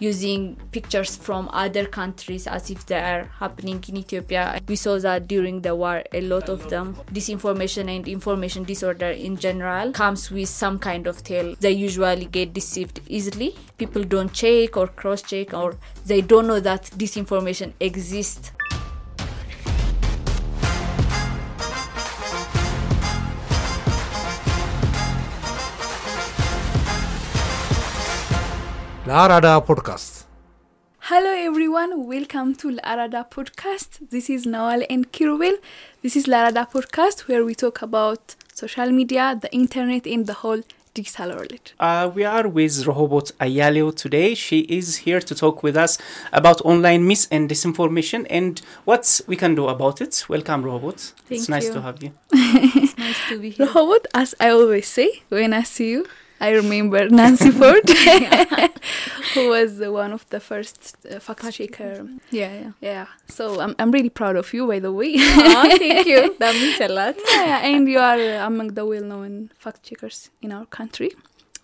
using pictures from other countries as if they are happening in Ethiopia. We saw that during the war, a lot of them, disinformation and information disorder in general, comes with some kind of tale. They usually get deceived easily. People don't check or cross-check, or they don't know that disinformation exists. Larada Podcast. Hello everyone, welcome to Larada Podcast. This is Nawal and Kirwil. This is Larada Podcast, where we talk about social media, the internet, and the whole digital world. We are with Rehobot Ayalew today. She is here to talk with us about online myths and disinformation and what we can do about it. Welcome, Rehobot. It's nice to have you. It's nice to be here. Rehobot, as I always say, when I see you, I remember Nancy Ford, who was one of the first fact checker. Yeah. So I'm really proud of you, by the way. Oh, thank you. That means a lot. Yeah, and you are among the well-known fact checkers in our country.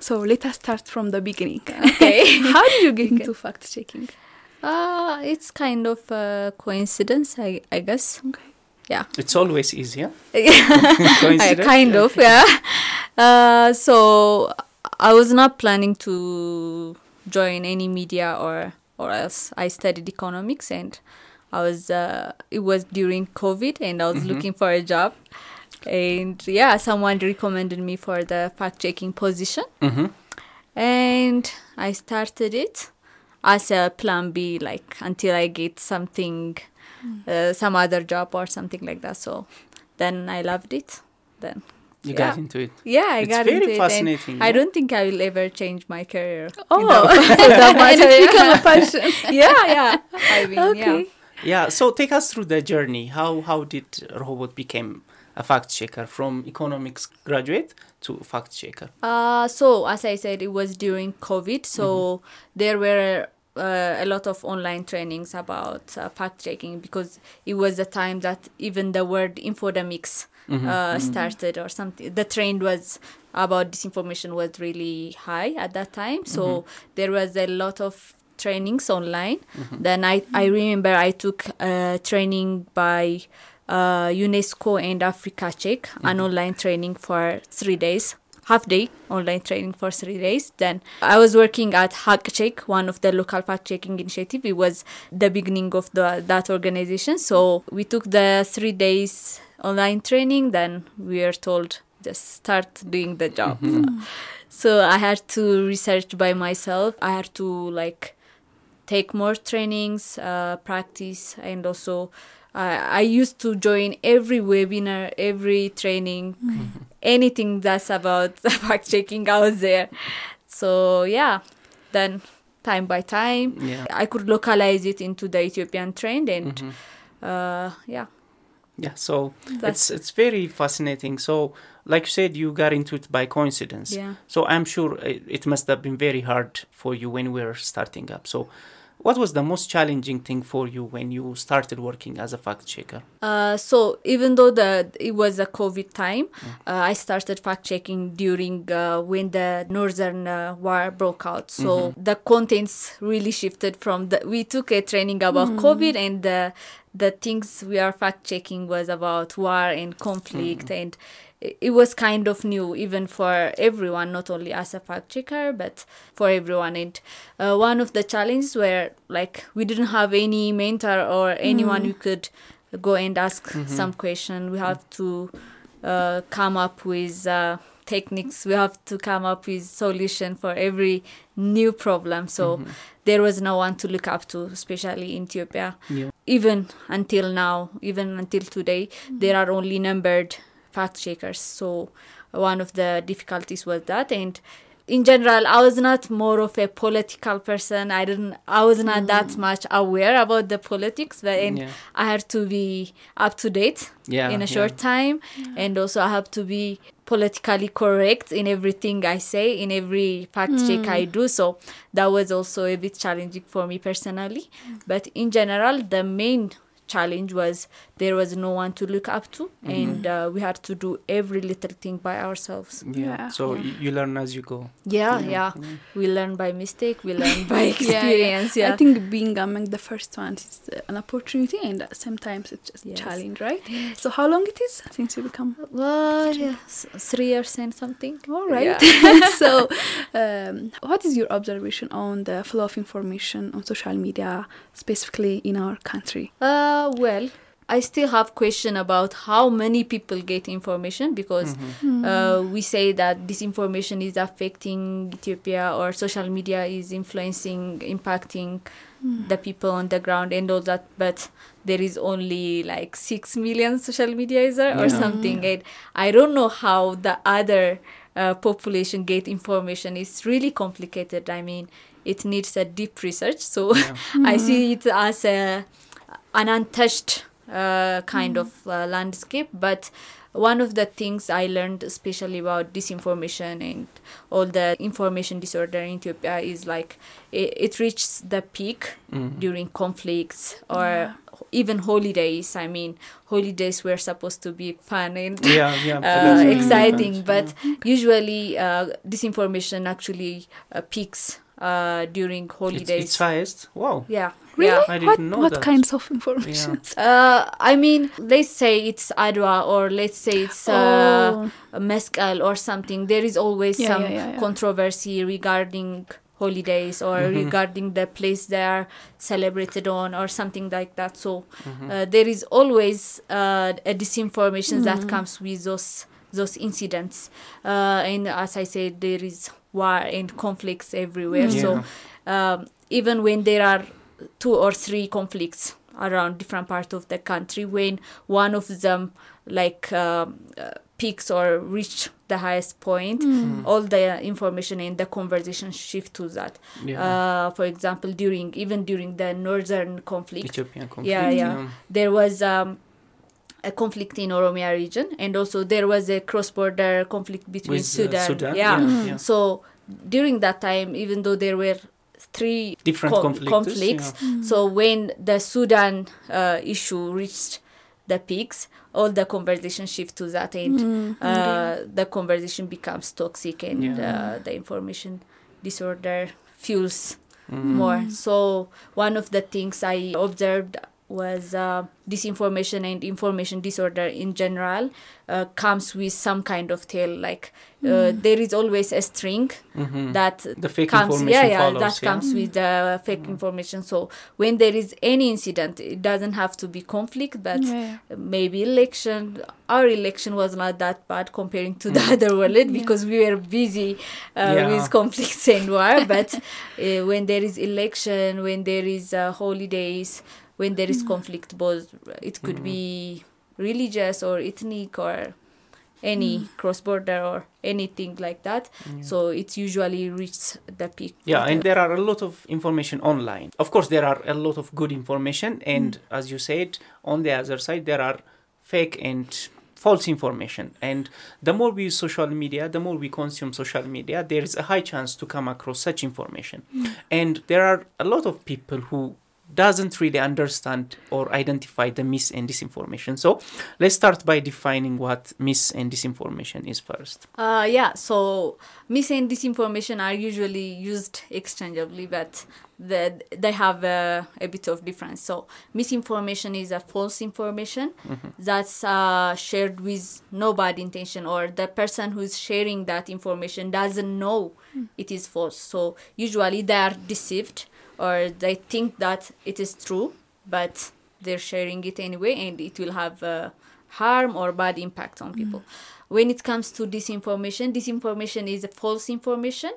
So let us start from the beginning. Okay. How did you get into fact checking? It's kind of a coincidence, I guess. Okay. Yeah. It's always easier. Kind of. So I was not planning to join any media or else. I studied economics, and I was it was during COVID, and I was looking for a job, and someone recommended me for the fact checking position, and I started it as a plan B, like until I get something. Some other job or something like that. So then I loved it. Then you got into it. Yeah, I got into it. It's very fascinating. I don't think I will ever change my career. Oh, that must become a passion. Okay. Yeah. So take us through the journey. How did Rehobot become a fact checker, from economics graduate to fact checker? So as I said, it was during COVID. So there were a lot of online trainings about fact-checking, because it was the time that even the word infodemics started or something. The trend was about disinformation was really high at that time. So there was a lot of trainings online. Then I remember I took a training by UNESCO and Africa Check, an online training for 3 days. Half-day online training for 3 days. Then I was working at Hack Check, one of the local fact-checking initiative. It was the beginning of that organization. So we took the 3 days online training. Then we were told, just start doing the job. So I had to research by myself. I had to take more trainings, practice, and also I used to join every webinar, every training, anything that's about fact-checking out there. So, then time by time, I could localize it into the Ethiopian trend, and so it's very fascinating. So, like you said, you got into it by coincidence. Yeah. So I'm sure it must have been very hard for you when we were starting up. So what was the most challenging thing for you when you started working as a fact checker? So even though it was a COVID time, I started fact checking during when the Northern war broke out. So the contents really shifted from we took a training about COVID, and the things we are fact checking was about war and conflict, and it was kind of new, even for everyone, not only as a fact checker, but for everyone. And one of the challenges were we didn't have any mentor or anyone who could go and ask some question. We have to come up with techniques. We have to come up with solution for every new problem. So there was no one to look up to, especially in Ethiopia. Yeah. Even until now, even until today, there are only numbered fact checkers. So one of the difficulties was that. And in general, I was not more of a political person. I was not that much aware about the politics, but I had to be up to date in a short time. Yeah. And also I have to be politically correct in everything I say, in every fact check I do. So that was also a bit challenging for me personally. But in general, the main challenge was there was no one to look up to, mm-hmm. and we had to do every little thing by ourselves. You learn as you go. We learn by mistake, we learn by experience. I think being among the first ones is an opportunity, and sometimes it's just a challenge, right? So how long it is since you become? Well, 3 years and something. All right. So what is your observation on the flow of information on social media, specifically in our country? Well, I still have question about how many people get information, because we say that this information is affecting Ethiopia, or social media is impacting the people on the ground and all that, but there is only like 6 million social media users or something, and I don't know how the other population get information. It's really complicated. I mean, it needs a deep research, so I see it as an untouched kind of landscape. But one of the things I learned, especially about disinformation and all the information disorder in Ethiopia, is like it reaches the peak during conflicts or even holidays. I mean, holidays were supposed to be fun and exciting, but usually disinformation actually peaks during holidays. It's highest? Wow. Yeah. Really? I didn't know what kinds of information? Yeah. I mean, let's say it's Adwa, or let's say it's Mescal or something. There is always some controversy regarding holidays or regarding the place they are celebrated on or something like that. So there is always a disinformation that comes with those incidents. And as I said, there is war and conflicts everywhere. So even when there are 2 or 3 conflicts around different parts of the country, when one of them like peaks or reach the highest point, all the information and the conversation shift to that. For example, during the northern conflict, Ethiopian conflict, there was a conflict in Oromia region, and also there was a cross-border conflict between Sudan. So during that time, even though there were 3 different conflicts, so when the Sudan issue reached the peaks, all the conversation shifts to that end. The conversation becomes toxic, and the information disorder fuels more. So one of the things I observed was disinformation and information disorder in general comes with some kind of tail. Like there is always a string that the fake information follows, that comes with the fake information. So when there is any incident, it doesn't have to be conflict, but maybe election. Our election was not that bad comparing to the other world because we were busy with conflicts and war. But when there is election, when there is holidays, when there is conflict, both it could be religious or ethnic or any cross-border or anything like that. So it usually reaches the peak. And there are a lot of information online. Of course, there are a lot of good information. And as you said, on the other side, there are fake and false information. And the more we use social media, the more we consume social media, there is a high chance to come across such information. And there are a lot of people who doesn't really understand or identify the mis and disinformation. So let's start by defining what mis and disinformation is first. So mis and disinformation are usually used exchangeably, but they have a bit of difference. So misinformation is a false information that's shared with no bad intention, or the person who's sharing that information doesn't know it is false. So usually they are deceived, or they think that it is true, but they're sharing it anyway, and it will have harm or bad impact on people. When it comes to disinformation is a false information,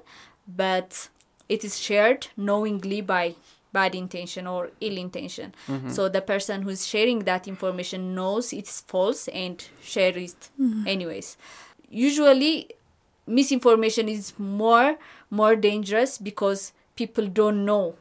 but it is shared knowingly by bad intention or ill intention. So the person who's sharing that information knows it's false and shares it anyways. Usually, misinformation is more dangerous because people don't know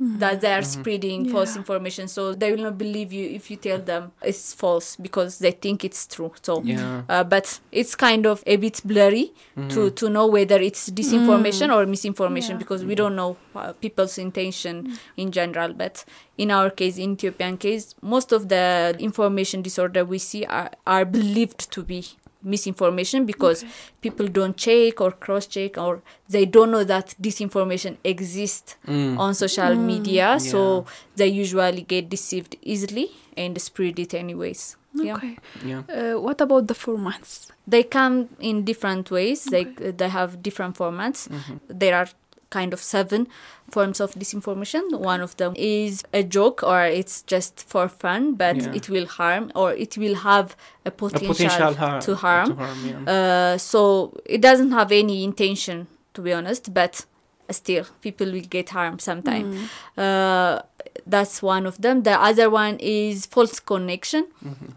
that they are spreading false information. So they will not believe you if you tell them it's false because they think it's true. So, but it's kind of a bit blurry to know whether it's disinformation or misinformation because we don't know people's intention in general. But in our case, in Ethiopian case, most of the information disorder we see are believed to be misinformation because people don't check or cross-check, or they don't know that disinformation exists on social media, so they usually get deceived easily and spread it anyways. What about the formats? They come in different ways. They have different formats. There are kind of 7 forms of disinformation. One of them is a joke, or it's just for fun, but it will harm, or it will have a potential to harm. So it doesn't have any intention, to be honest, but still people will get harmed sometime. That's one of them. The other one is false connection.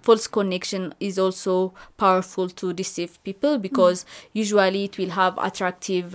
False connection is also powerful to deceive people because usually it will have attractive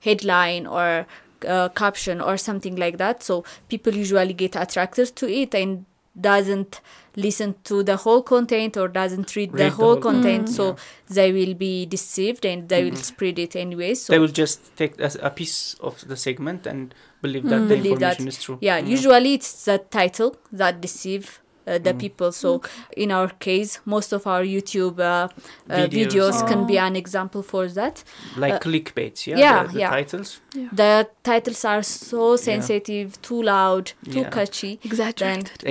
headline or caption or something like that, so people usually get attracted to it and doesn't listen to the whole content or doesn't read the whole content. So they will be deceived and they will spread it anyway. So they will just take a piece of the segment and believe that the information is true. Usually it's the title that deceives the people. So in our case, most of our YouTube videos can be an example for that. Like clickbaits, the titles. Yeah. The titles are so sensitive, too loud, too catchy. Exaggerated.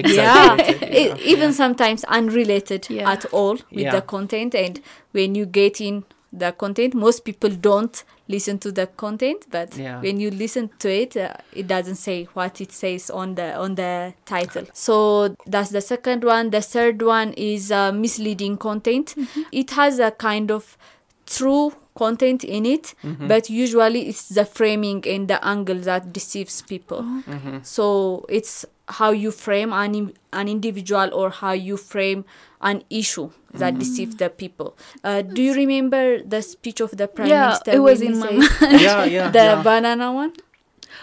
Even sometimes unrelated at all with the content. And when you get in the content, most people don't listen to the content, but when you listen to it, it doesn't say what it says on the title. So that's the second one. The third one is misleading content. It has a kind of true content in it, but usually it's the framing and the angle that deceives people. So it's how you frame an individual or how you frame an issue that deceives the people. Do you remember the speech of the prime minister? Yeah, it was in my mind. The banana one.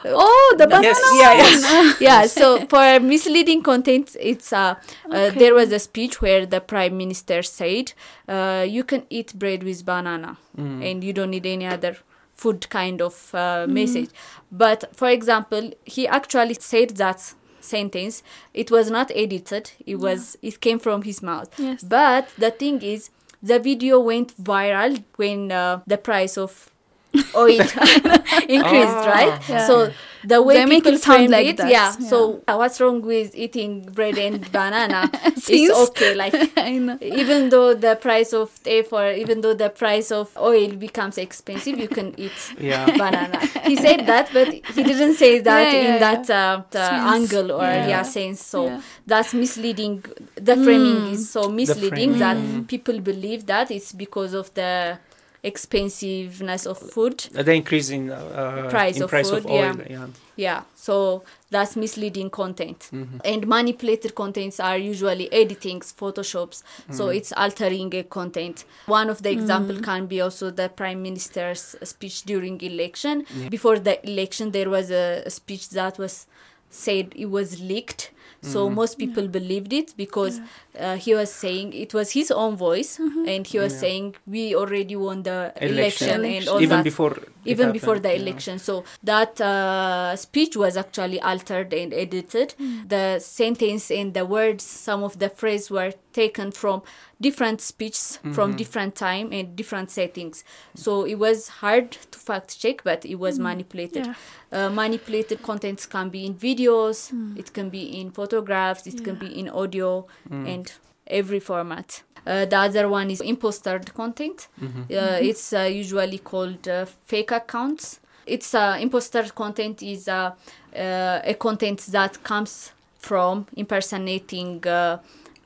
Oh, the banana one. So for misleading content, it's there was a speech where the prime minister said, you can eat bread with banana and you don't need any other food kind of message. But for example, he actually said that sentence. It was not edited. It came from his mouth. Yes. But the thing is, the video went viral when the price of oil increased, right? Yeah. So the way they make it sound like it, that. Yeah. So what's wrong with eating bread and banana? It's okay. Like I know. Even though the price of tape or even though the price of oil becomes expensive, you can eat banana. He said that, but he didn't say that in that angle or sense. So that's misleading. The framing is so misleading that people believe that it's because of the expensiveness of food, the increase in price of oil. So that's misleading content. And manipulated contents are usually editings, photoshops, so it's altering a content. One of the example can be also the prime minister's speech during election. Before the election, there was a speech that was said it was leaked. So most people believed it because he was saying it was his own voice, and he was saying we already won the election and all even that. Even before the election. So that speech was actually altered and edited. The sentence and the words, some of the phrases were taken from different speeches from different time and different settings. So it was hard to fact check, but it was manipulated. Manipulated contents can be in videos, it can be in photographs, it can be in audio and every format. The other one is impostered content. It's usually called fake accounts. It's impostered content is a content that comes from impersonating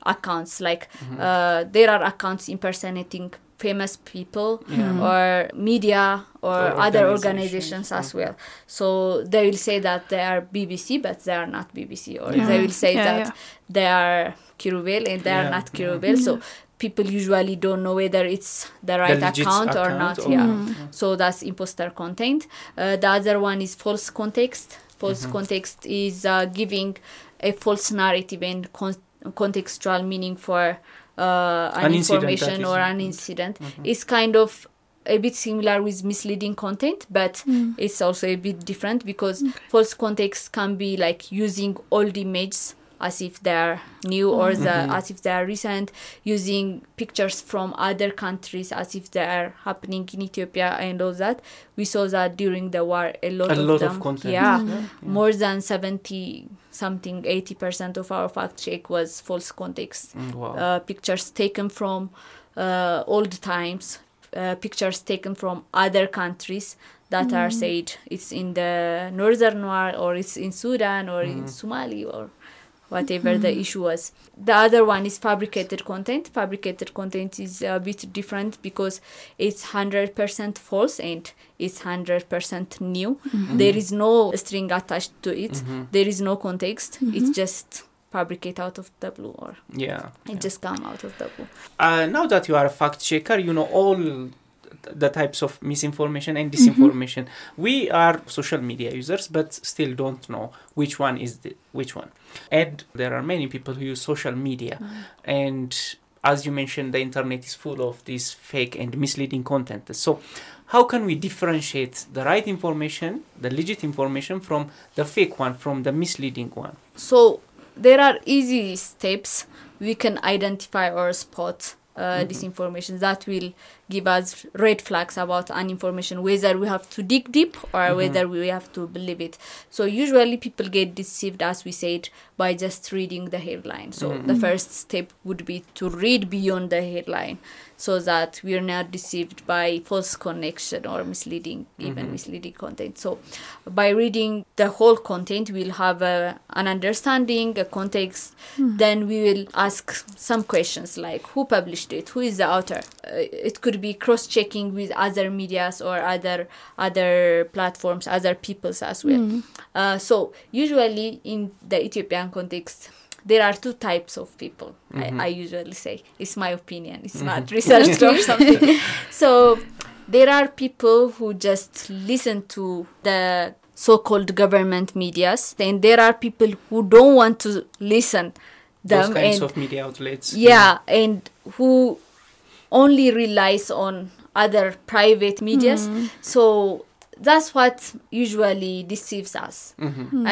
accounts. Like there are accounts impersonating famous people or media or other organizations as well. So they will say that they are BBC, but they are not BBC, or they will say that they are Kirubel and they are not Kirubel. So people usually don't know whether it's the right account or not. So that's imposter content. The other one is false context. false context is giving a false narrative and contextual meaning for an information or an incident. It's kind of a bit similar with misleading content, but it's also a bit different because false context can be like using old images as if they are new or as if they are recent, using pictures from other countries as if they are happening in Ethiopia and all that. We saw that during the war, a lot of content. More than 80% of our fact check was false context. Pictures taken from old times, pictures taken from other countries that are said it's in the northern war or it's in Sudan or in Somali or whatever the issue was. The other one is fabricated content. Fabricated content is a bit different because it's 100% false and it's 100% new. There is no string attached to it. There is no context. It's just fabricate out of the blue or just come out of the blue. Now that you are a fact checker, you know all the types of misinformation and disinformation. We are social media users, but still don't know which one is which one. And there are many people who use social media. And as you mentioned, the internet is full of this fake and misleading content. So how can we differentiate the right information, the legit information, from the fake one, from the misleading one? So there are easy steps we can identify or spot disinformation that will give us red flags about an information, whether we have to dig deep or whether we have to believe it. So usually people get deceived, as we said, by just reading the headline. So the first step would be to read beyond the headline so that we are not deceived by false connection or misleading, even misleading content. So by reading the whole content, we'll have an understanding, a context. Then we will ask some questions like, who published it? Who is the author? It could be cross-checking with other medias or other platforms, other peoples as well. So usually in the Ethiopian context, there are two types of people. I usually say, it's my opinion, it's not researched or something. So there are people who just listen to the so-called government medias, and there are people who don't want to listen them. Those kinds of media outlets. And who only relies on other private medias. So that's what usually deceives us.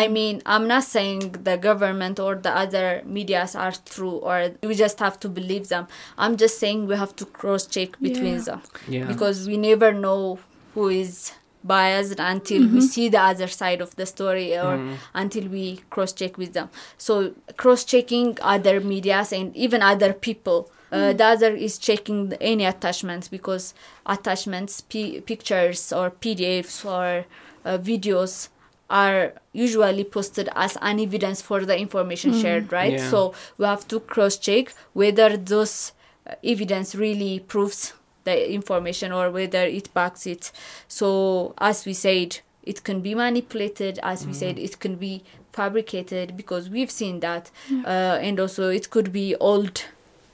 I mean, I'm not saying the government or the other medias are true or we just have to believe them. I'm just saying we have to cross-check between them because we never know who is biased until we see the other side of the story or until we cross-check with them. So cross-checking other medias and even other people. The other is checking any attachments, because attachments, pictures or PDFs or videos are usually posted as an evidence for the information shared, right? So we have to cross-check whether those evidence really proves the information or whether it backs it. So as we said, it can be manipulated, as we said, it can be fabricated, because we've seen that. And also it could be old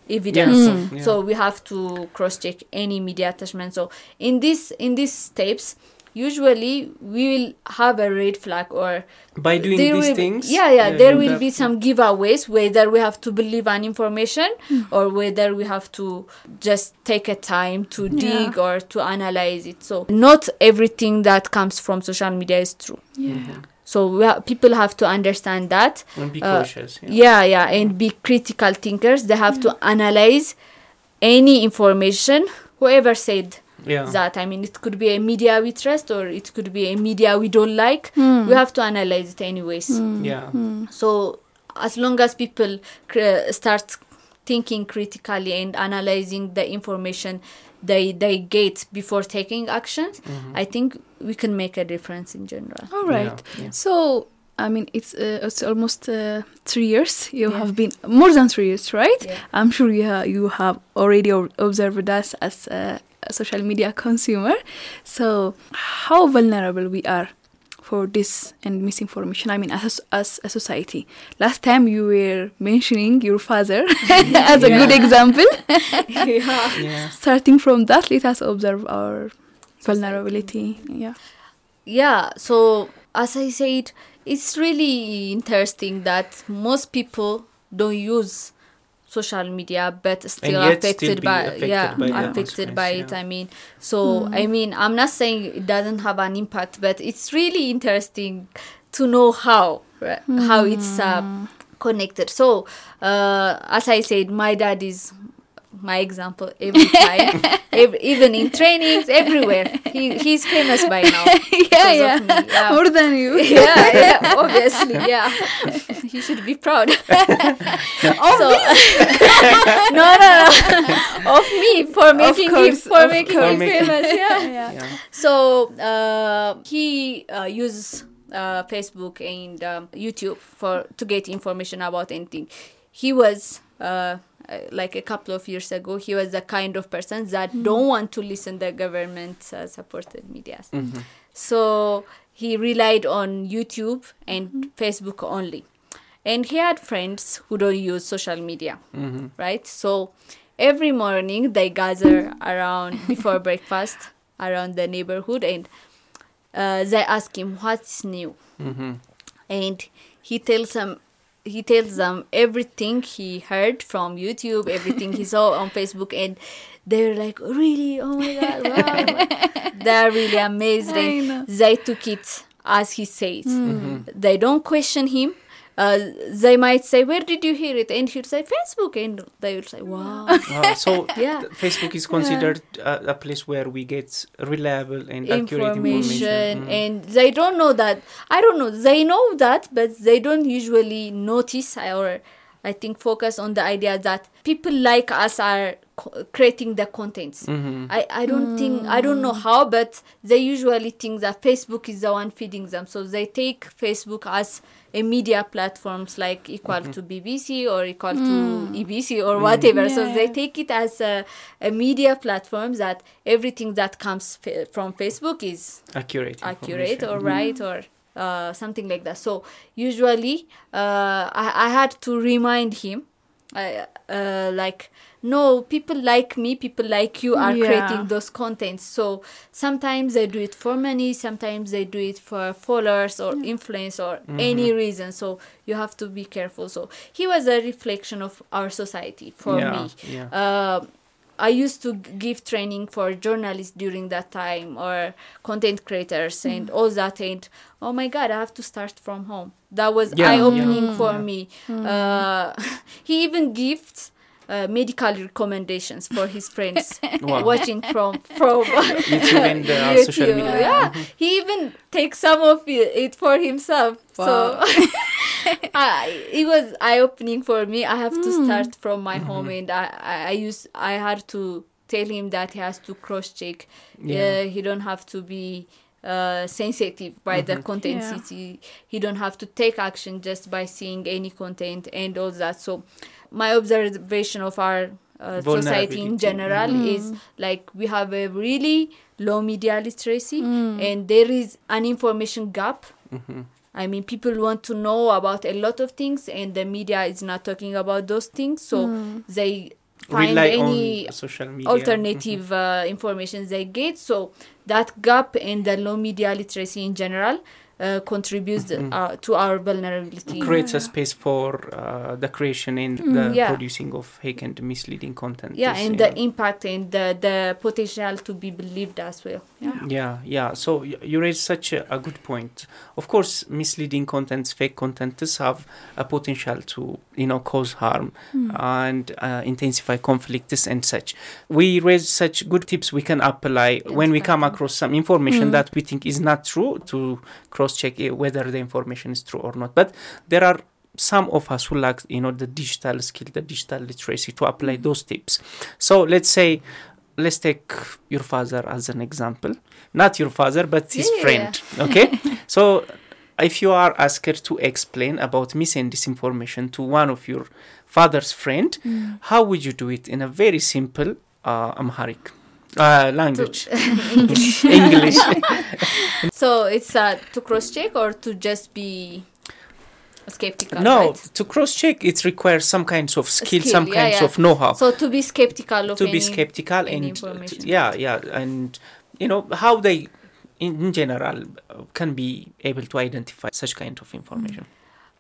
evidence. So we have to cross-check any media attachment. So in these steps, usually we will have a red flag, or by doing these things there will be some giveaways, whether we have to believe an information or whether we have to just take a time to dig or to analyze it. So not everything that comes from social media is true. So people have to understand that. And be cautious. And be critical thinkers. They have to analyze any information, whoever said that. I mean, it could be a media we trust or it could be a media we don't like. We have to analyze it anyways. So as long as people start thinking critically and analyzing the information they get before taking actions, I think we can make a difference in general. All right. So, I mean, it's almost 3 years. You have been more than 3 years, right? I'm sure you have already observed us as a social media consumer. So, how vulnerable we are for this and misinformation, I mean, as a society. Last time you were mentioning your father as a good example. Starting from that, let us observe our vulnerability. So as I said, it's really interesting that most people don't use social media, but still affected by it. I mean, so I mean, I'm not saying it doesn't have an impact, but it's really interesting to know how it's connected. So, as I said, my dad is my example every time, even in trainings, everywhere. He's famous by now. Yeah, more than you. Yeah, obviously. Yeah, you should be proud. Of me for making him famous. Yeah. So he uses Facebook and YouTube to get information about anything. He was. Like a couple of years ago, he was the kind of person that don't want to listen to government-supported media. Mm-hmm. So he relied on YouTube and Facebook only. And he had friends who don't use social media, right? So every morning they gather around before breakfast around the neighborhood and they ask him what's new. Mm-hmm. And he tells them everything he heard from YouTube, everything he saw on Facebook, and they're like, really? Oh my God, wow. They're really amazed. They took it as he says. Mm-hmm. They don't question him. They might say, where did you hear it? And he'll say, Facebook. And they will say, wow. So Facebook is considered a place where we get reliable and accurate information. And they don't know that. I don't know. They know that, but they don't usually notice or, I think, focus on the idea that people like us are creating the contents. Mm-hmm. I don't know how, but they usually think that Facebook is the one feeding them. So they take Facebook as a media platforms like equal to BBC or equal to EBC or whatever. Yeah. So they take it as a media platform that everything that comes from Facebook is accurate or right or something like that. So usually I had to remind him like, no, people like me, people like you are creating those contents. So sometimes they do it for money, sometimes they do it for followers or influence or any reason. So you have to be careful. So he was a reflection of our society for me. Yeah. I used to give training for journalists during that time or content creators and all that. And oh my God, I have to start from home. That was eye-opening for me. He even gifts medical recommendations for his friends watching from YouTube and social media. He even takes some of it for himself. Wow. So it was eye-opening for me. I have to start from my home, and I had to tell him that he has to cross-check. He don't have to be sensitive by the content. He don't have to take action just by seeing any content and all that. So my observation of our society in general is like we have a really low media literacy and there is an information gap. I mean, people want to know about a lot of things and the media is not talking about those things. So they find any social media alternative information they get. So that gap and the low media literacy in general contributes to our vulnerability. It creates a space for the creation and the producing of fake and misleading content. Yeah, and the impact and the potential to be believed as well. Yeah. So you raise such a good point. Of course, misleading contents, fake contents have a potential to cause harm and intensify conflicts and such. We raise such good tips we can apply when we come across some information that we think is not true to cross-check whether the information is true or not. But there are some of us who lack, the digital skill, the digital literacy to apply those tips. So let's take your father as an example. Not your father, but his friend. Okay? So if you are asked to explain about mis and disinformation to one of your father's friend, how would you do it in a very simple Amharic language? English. So it's to cross-check or to just be skeptical? No, right? To cross-check, it requires some kinds of skill, some kinds of know-how. So to be skeptical of any information. And how they in general can be able to identify such kind of information?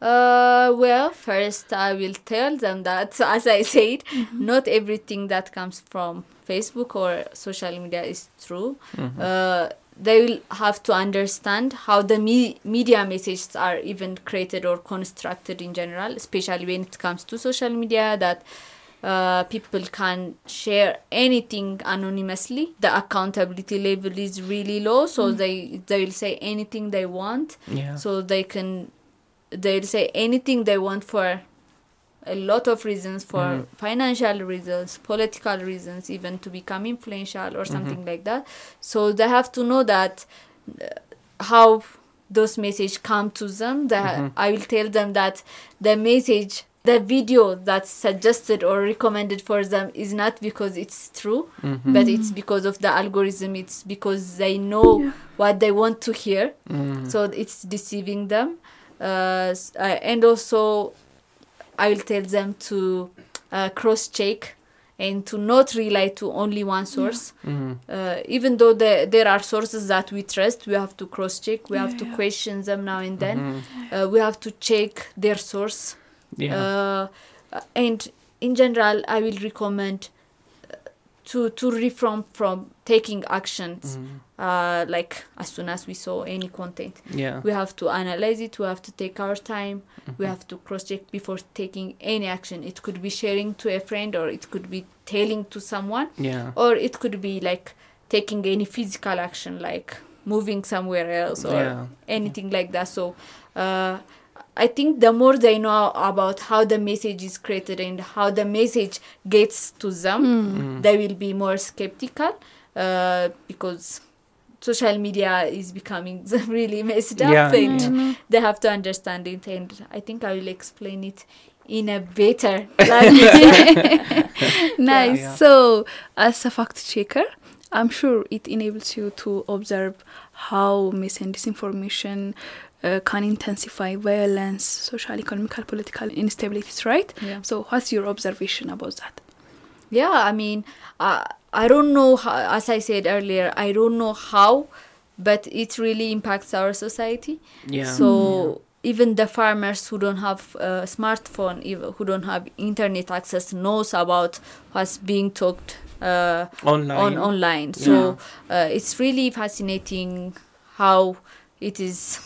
Well, first I will tell them that, as I said, mm-hmm. not everything that comes from Facebook or social media is true. Mm-hmm. They will have to understand how the media messages are even created or constructed in general, especially when it comes to social media, that people can share anything anonymously. The accountability level is really low, so mm-hmm. they will say anything they want. Yeah. So they'll say anything they want for a lot of reasons, for mm-hmm. financial reasons, political reasons, even to become influential or something mm-hmm. like that. So they have to know that how those messages come to them. Mm-hmm. I will tell them that the message, the video that's suggested or recommended for them is not because it's true, mm-hmm. but it's because of the algorithm. It's because they know yeah. what they want to hear. Mm-hmm. So it's deceiving them. And also I will tell them to cross-check and to not rely to only one source. Yeah. Mm-hmm. Even though there are sources that we trust, we have to cross-check. We have to question them now and then. Mm-hmm. We have to check their source. Yeah. And in general, I will recommend to refrain from taking actions like as soon as we saw any content. Yeah. We have to analyze it. We have to take our time. Mm-hmm. We have to cross-check before taking any action. It could be sharing to a friend, or it could be telling to someone, or it could be like taking any physical action, like moving somewhere else or anything like that. So I think the more they know about how the message is created and how the message gets to them, they will be more skeptical, because social media is becoming really messed up, and they have to understand it. And I think I will explain it in a better language. Nice. Yeah. So, as a fact checker, I'm sure it enables you to observe how mis and disinformation can intensify violence, social, economical, political instabilities, right? Yeah. So what's your observation about that? Yeah, I mean, I don't know, as I said earlier, I don't know how, but it really impacts our society. Yeah. So even the farmers who don't have a smartphone, who don't have internet access, knows about what's being talked online. So it's really fascinating how it is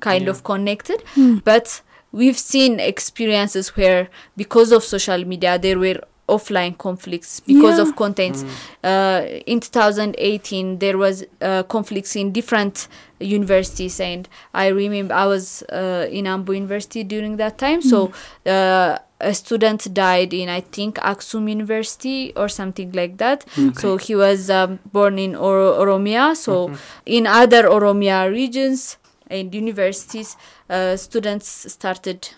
kind of connected, but we've seen experiences where because of social media there were offline conflicts because of contents. In 2018 there was conflicts in different universities, and I remember I was in Ambo University during that time, so a student died in, I think, Aksum University or something like that. Okay. So he was born in Oromia, so in other Oromia regions and universities, students started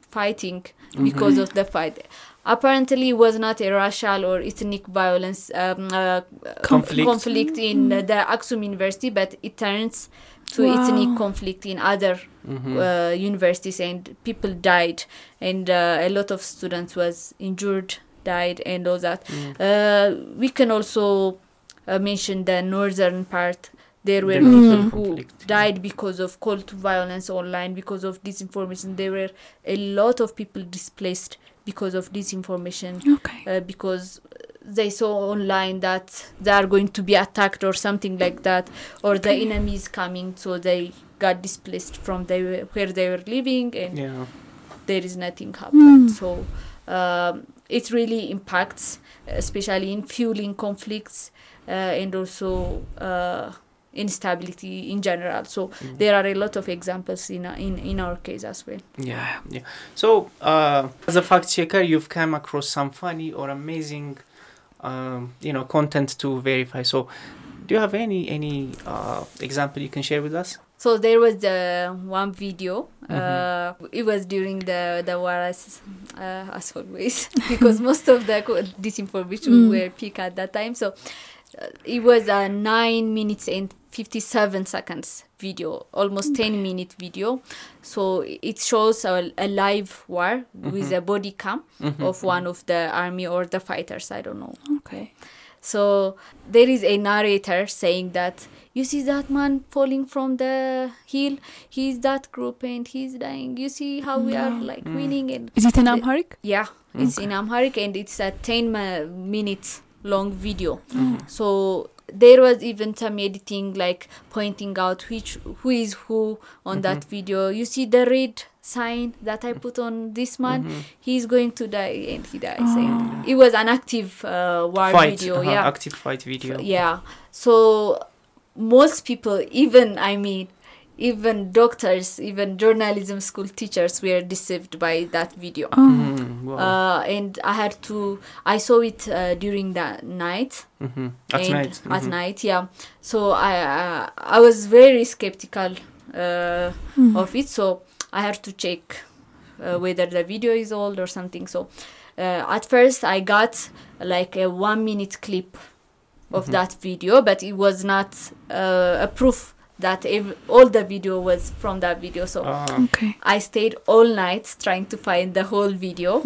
fighting because of the fight. Apparently, it was not a racial or ethnic violence conflict in the Aksum University, but it turns to ethnic conflict in other universities, and people died, and a lot of students was injured, died, and all that. We can also mention the northern part. There were people who died because of call to violence online, because of disinformation. There were a lot of people displaced because of disinformation, because they saw online that they are going to be attacked or something like that, or the enemy is coming, so they got displaced from where they were living, and there is nothing happened. So it really impacts, especially in fueling conflicts and also instability in general. So there are a lot of examples in our case as well. Yeah. So as a fact checker, you've come across some funny or amazing, content to verify. So do you have any example you can share with us? So there was one video. It was during the war, as always, because most of the disinformation were peak at that time. So it was a 9 minutes and 57 seconds video, almost 10-minute video. So it shows a live war with a body cam of one of the army or the fighters, I don't know. Okay. So there is a narrator saying that, you see that man falling from the hill, he's that group and he's dying. You see how we are like winning. And is it in Amharic? Yeah, okay. It's in Amharic and it's a 10 minutes long video. So there was even some editing, like pointing out who is who on that video. You see the red sign that I put on this man, he's going to die, and he dies. And it was an active war fight, video. Active fight video. Yeah. So most people, even doctors, even journalism school teachers were deceived by that video. Wow. And I saw it during the night. At night, yeah. So I was very skeptical of it. So I had to check whether the video is old or something. So at first I got like a 1 minute clip of that video, but it was not a proof that all the video was from that video. So I stayed all night trying to find the whole video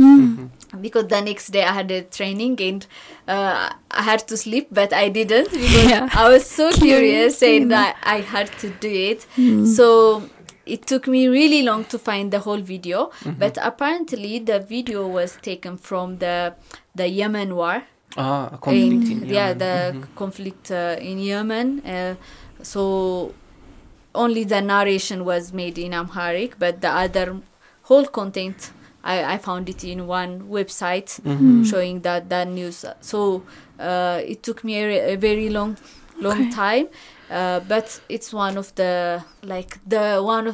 because the next day I had a training and I had to sleep, but I didn't because I was so curious and I had to do it. So it took me really long to find the whole video, but apparently the video was taken from the Yemen war. A conflict in Yemen. Yeah, the conflict in Yemen. So only the narration was made in Amharic, but the other whole content, I found it in one website showing that news. So it took me a very long time. But it's one of the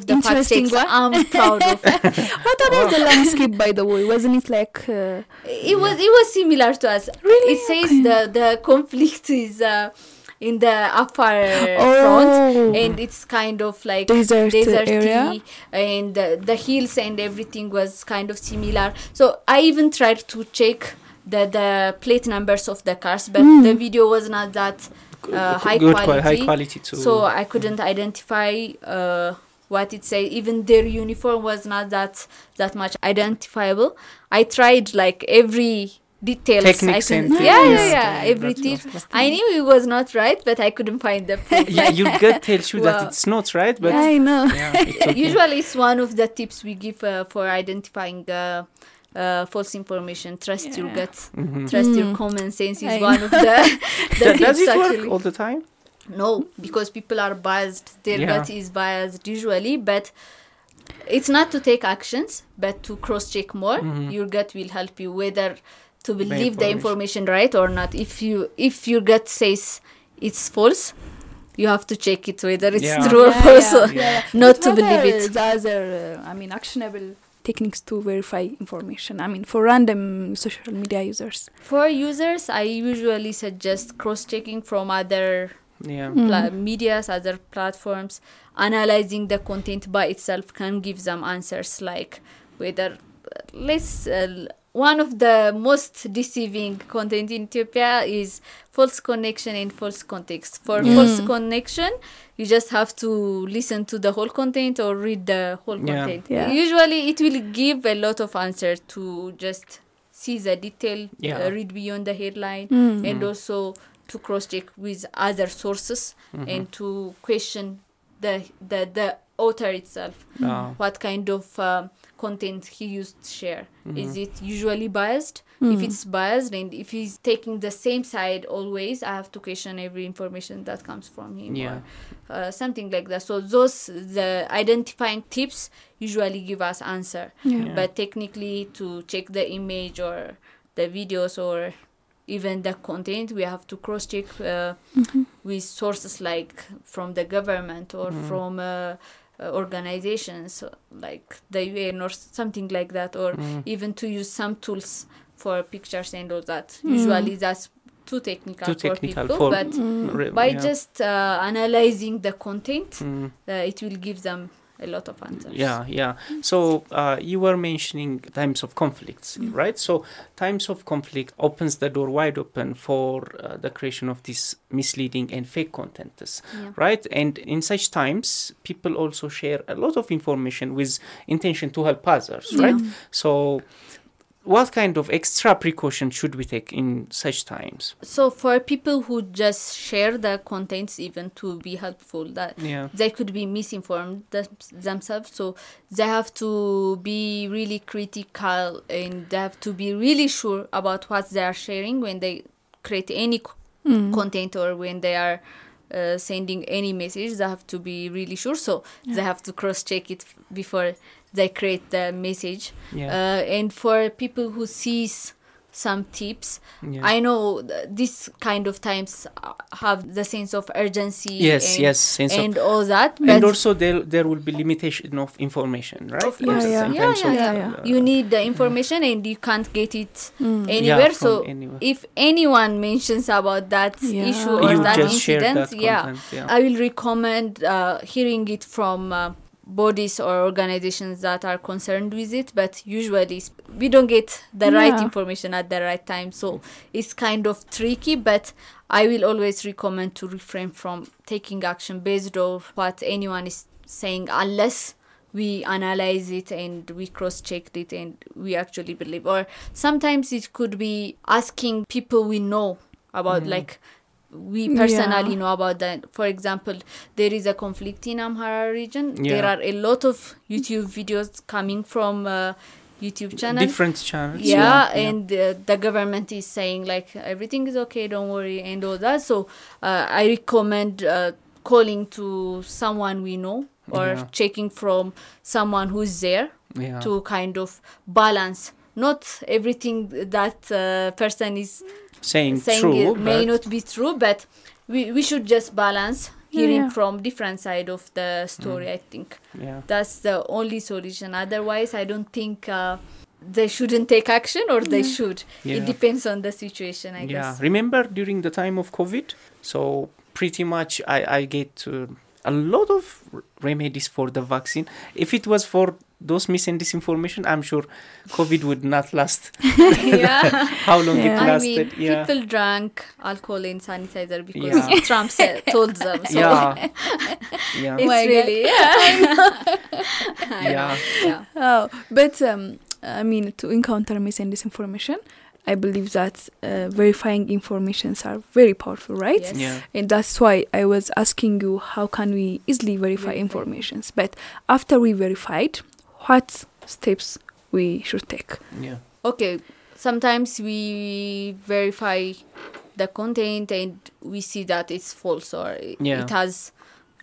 interesting fact checks I'm proud of. What about the landscape, by the way? Wasn't it like it was similar to us? Really? It says the conflict is in the Afar front, and it's kind of like desert area, and the hills and everything was kind of similar. So I even tried to check the plate numbers of the cars, but the video was not that high quality too. So I couldn't identify what it said. Even their uniform was not that much identifiable. I tried like every detail. Techniques and every tip. I knew it was not right, but I couldn't find the proof. Yeah, your gut tells you that it's not right, but I know. Yeah, it's okay. Usually it's one of the tips we give for identifying false information. Trust your gut. Trust your common sense is one of the tips. Does it work all the time? No, because people are biased. Their gut is biased usually, but it's not to take actions, but to cross-check more. Your gut will help you whether to believe the information right or not. If your gut says it's false, you have to check it whether it's true or false. Not to believe it. The other, actionable techniques to verify information. For random social media users. For users, I usually suggest cross-checking from other medias, other platforms. Analyzing the content by itself can give them answers, like whether one of the most deceiving content in Ethiopia is false connection and false context. For false connection, you just have to listen to the whole content or read the whole content. Yeah. Usually it will give a lot of answer to just see the detail, read beyond the headline, and also to cross-check with other sources and to question the author itself. What kind of content he used to share. Is it usually biased? If it's biased and if he's taking the same side always, I have to question every information that comes from him or something like that. So the identifying tips usually give us answer. But technically, to check the image or the videos or even the content, we have to cross-check with sources like from the government or from organizations like the UN or something like that, or even to use some tools for pictures and all that. Usually that's too technical for people, but by just analyzing the content, it will give them a lot of answers. So you were mentioning times of conflicts, right? So times of conflict opens the door wide open for the creation of this misleading and fake content, right? And in such times, people also share a lot of information with intention to help others, right? So what kind of extra precaution should we take in such times? So for people who just share their contents, even to be helpful, that they could be misinformed themselves. So they have to be really critical and they have to be really sure about what they are sharing when they create any content or when they are sending any message. They have to be really sure. So they have to cross-check it before they create the message. And for people who sees some tips, I know this kind of times have the sense of urgency and all that. And also there will be limitation of information, right? You need the information and you can't get it anywhere. So anywhere. If anyone mentions about that issue or that incident, I will recommend hearing it from bodies or organizations that are concerned with it, but usually we don't get the right information at the right time, so it's kind of tricky. But I will always recommend to refrain from taking action based off what anyone is saying unless we analyze it and we cross-checked it and we actually believe. Or sometimes it could be asking people we know about, like we personally know about that. For example, there is a conflict in Amhara region. There are a lot of YouTube videos coming from YouTube channels. Different channels. And the government is saying like everything is okay, don't worry and all that. So I recommend calling to someone we know or checking from someone who's there to kind of balance. Not everything that person is saying true, it may not be true, but we should just balance hearing from different side of the story. I think that's the only solution. Otherwise, I don't think they shouldn't take action, or they should. It depends on the situation, I guess. Remember during the time of COVID, so pretty much I get a lot of remedies for the vaccine. If it was for those mis and disinformation, I'm sure COVID would not last. How long it lasted. I mean, people drank alcohol and sanitizer because Trump told them. So it's really, Oh, but I mean, to encounter mis and disinformation, I believe that verifying informations are very powerful, right? Yes. Yeah. And that's why I was asking you, how can we easily verify informations? But after we verified, what steps we should take? Yeah. Okay. Sometimes we verify the content and we see that it's false, or it has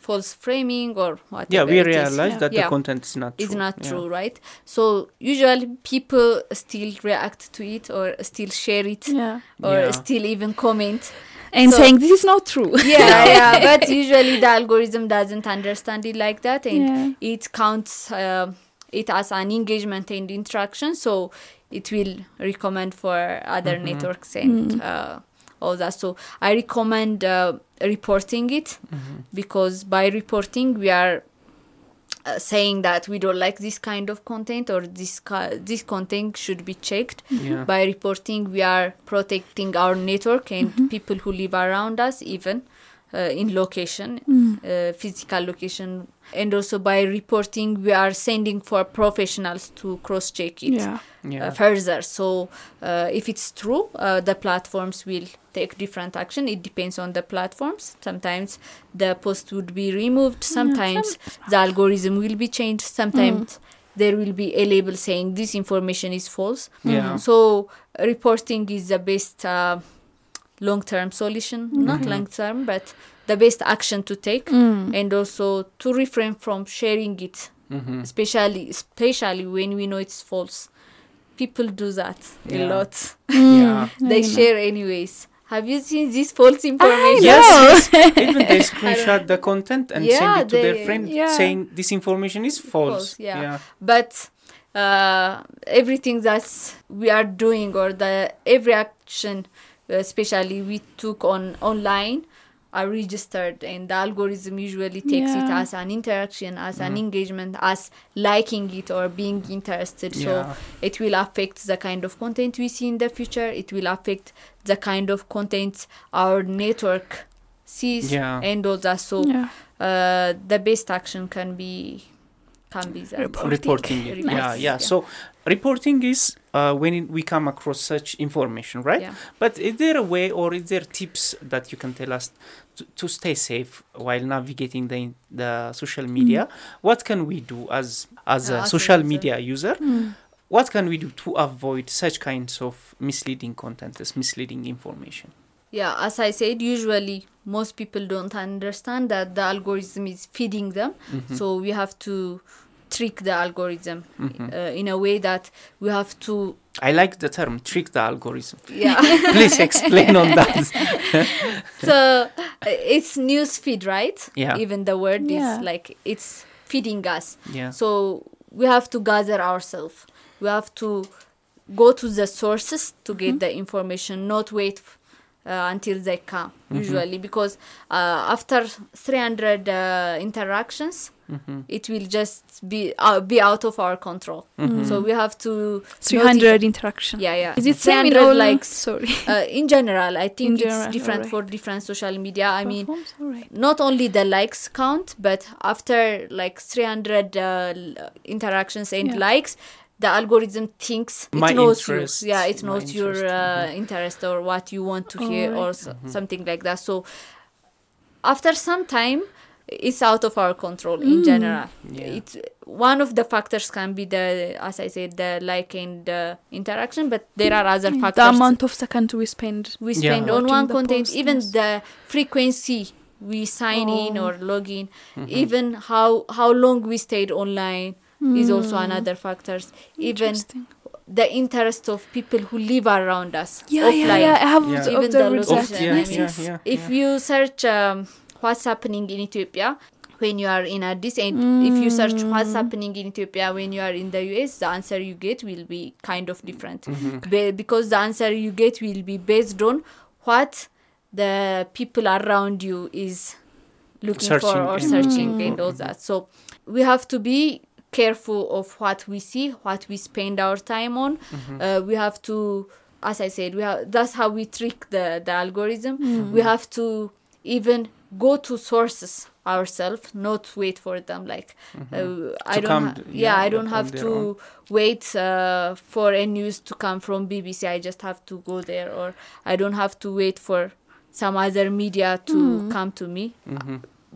false framing or whatever. Yeah, we realize that the content is not true. It's not true, right? So usually people still react to it or still share it or still even comment. And so, saying this is not true. But usually the algorithm doesn't understand it like that, and it counts it as an engagement and interaction. So it will recommend for other networks and all that. So I recommend reporting it, because by reporting we are saying that we don't like this kind of content, or this content should be checked. By reporting, we are protecting our network and people who live around us, even in location, physical location. And also by reporting, we are sending for professionals to cross-check it further. So if it's true, the platforms will take different action. It depends on the platforms. Sometimes the post would be removed. Sometimes the algorithm will be changed. Sometimes there will be a label saying this information is false. So reporting is the best long-term solution. Not long-term, but the best action to take. And also to refrain from sharing it, especially when we know it's false. People do that a lot. They share anyways. Have you seen this false information? Yes. Even they screenshot the content and send it to their friend, saying this information is false. But everything that we are doing, or every action, especially we took on online, are registered, and the algorithm usually takes it as an interaction, as an engagement, as liking it or being interested. So it will affect the kind of content we see in the future. It will affect the kind of content our network sees and all that. So the best action can be Tambies and reporting. Yeah. So reporting is when we come across such information, right? Yeah. But is there a way, or is there tips that you can tell us to stay safe while navigating the social media? What can we do as a social media user? What can we do to avoid such kinds of misleading content, as misleading information? Yeah, as I said, usually most people don't understand that the algorithm is feeding them. Mm-hmm. So we have to trick the algorithm in a way that we have to... I like the term, trick the algorithm. Yeah. Please explain on that. So it's news feed, right? Yeah. Even the word is like, it's feeding us. Yeah. So we have to gather ourselves. We have to go to the sources to get the information, not wait until they come, usually, because after 300 interactions, it will just be out of our control. So we have to... 300 interactions. Yeah, yeah. Is it same in all? Sorry. In general, I think it's different for different social media. I mean, not only the likes count, but after 300 interactions and likes, the algorithm thinks it knows your interest or what you want to hear or something like that. So after some time, it's out of our control in general. Yeah. It's one of the factors can be the like and the interaction, but there are other factors. The amount of second we spend on one content, even the frequency we sign in or log in, even how long we stayed online. Is also another factors. Even the interest of people who live around us. Yeah. I have even the research. If you search what's happening in Ethiopia when you are in Addis, and if you search what's happening in Ethiopia when you are in the US, the answer you get will be kind of different, because the answer you get will be based on what the people around you is looking for or searching and all that. So we have to be careful of what we see, what we spend our time on. We have to, as I said, that's how we trick the algorithm. We have to even go to sources ourselves, not wait for them. I don't have to wait for a news to come from BBC. I just have to go there, or I don't have to wait for some other media to come to me.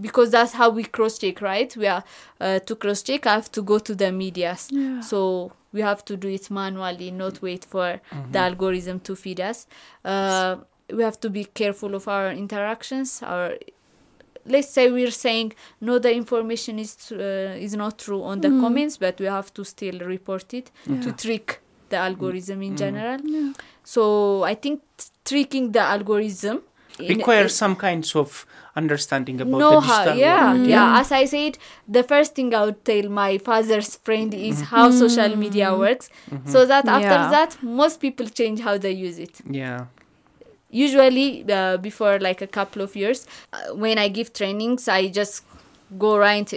Because that's how we cross-check, right? We are to cross-check, I have to go to the medias. Yeah. So we have to do it manually, not wait for the algorithm to feed us. We have to be careful of our interactions. Let's say we're saying, no, the information is not true on the comments, but we have to still report it to trick the algorithm in general. Yeah. So I think tricking the algorithm requires some kinds of understanding about the digital world. Yeah. As I said, the first thing I would tell my father's friend is how social media works, so that after that, most people change how they use it. Yeah. Usually, before a couple of years, when I give trainings, I just go right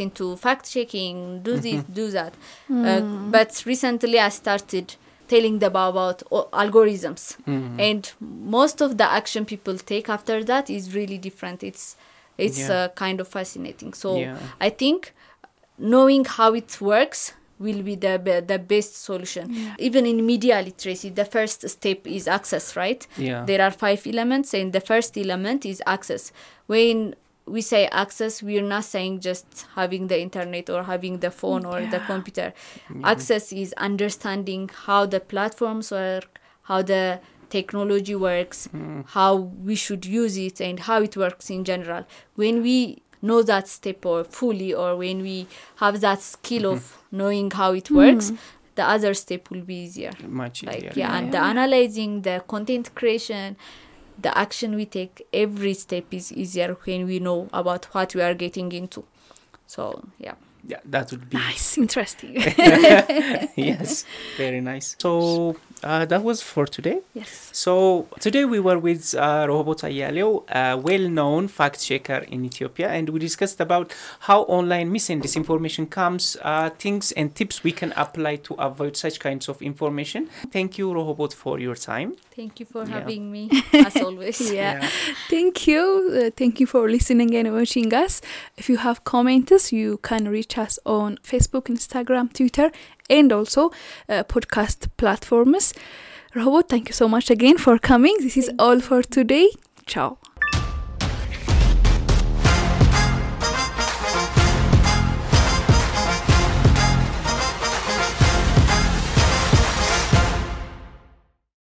into fact-checking, do this, do that. But recently, I started telling them about algorithms. And most of the action people take after that is really different. It's kind of fascinating. So I think knowing how it works will be the best solution. Yeah. Even in media literacy, the first step is access, right? Yeah. There are 5 elements, and the first element is access. When we say access, we're not saying just having the internet or having the phone or the computer. Access is understanding how the platforms work, how the technology works, how we should use it, and how it works in general. When we know that step fully, or when we have that skill of knowing how it works, the other step will be easier. Much easier. And the analyzing, the content creation, the action we take, every step is easier when we know about what we are getting into. So, yeah, that would be nice, interesting. Yes, very nice. So, That was for today. Yes. So today we were with Rehobot Ayalew, a well-known fact checker in Ethiopia, and we discussed about how online mis and disinformation comes, things and tips we can apply to avoid such kinds of information. Thank you, Rehobot, for your time. Thank you for having me, as always. Thank you. Thank you for listening and watching us. If you have comments, you can reach us on Facebook, Instagram, Twitter, and also podcast platforms. Rehobot, thank you so much again for coming. This is all for today. Ciao.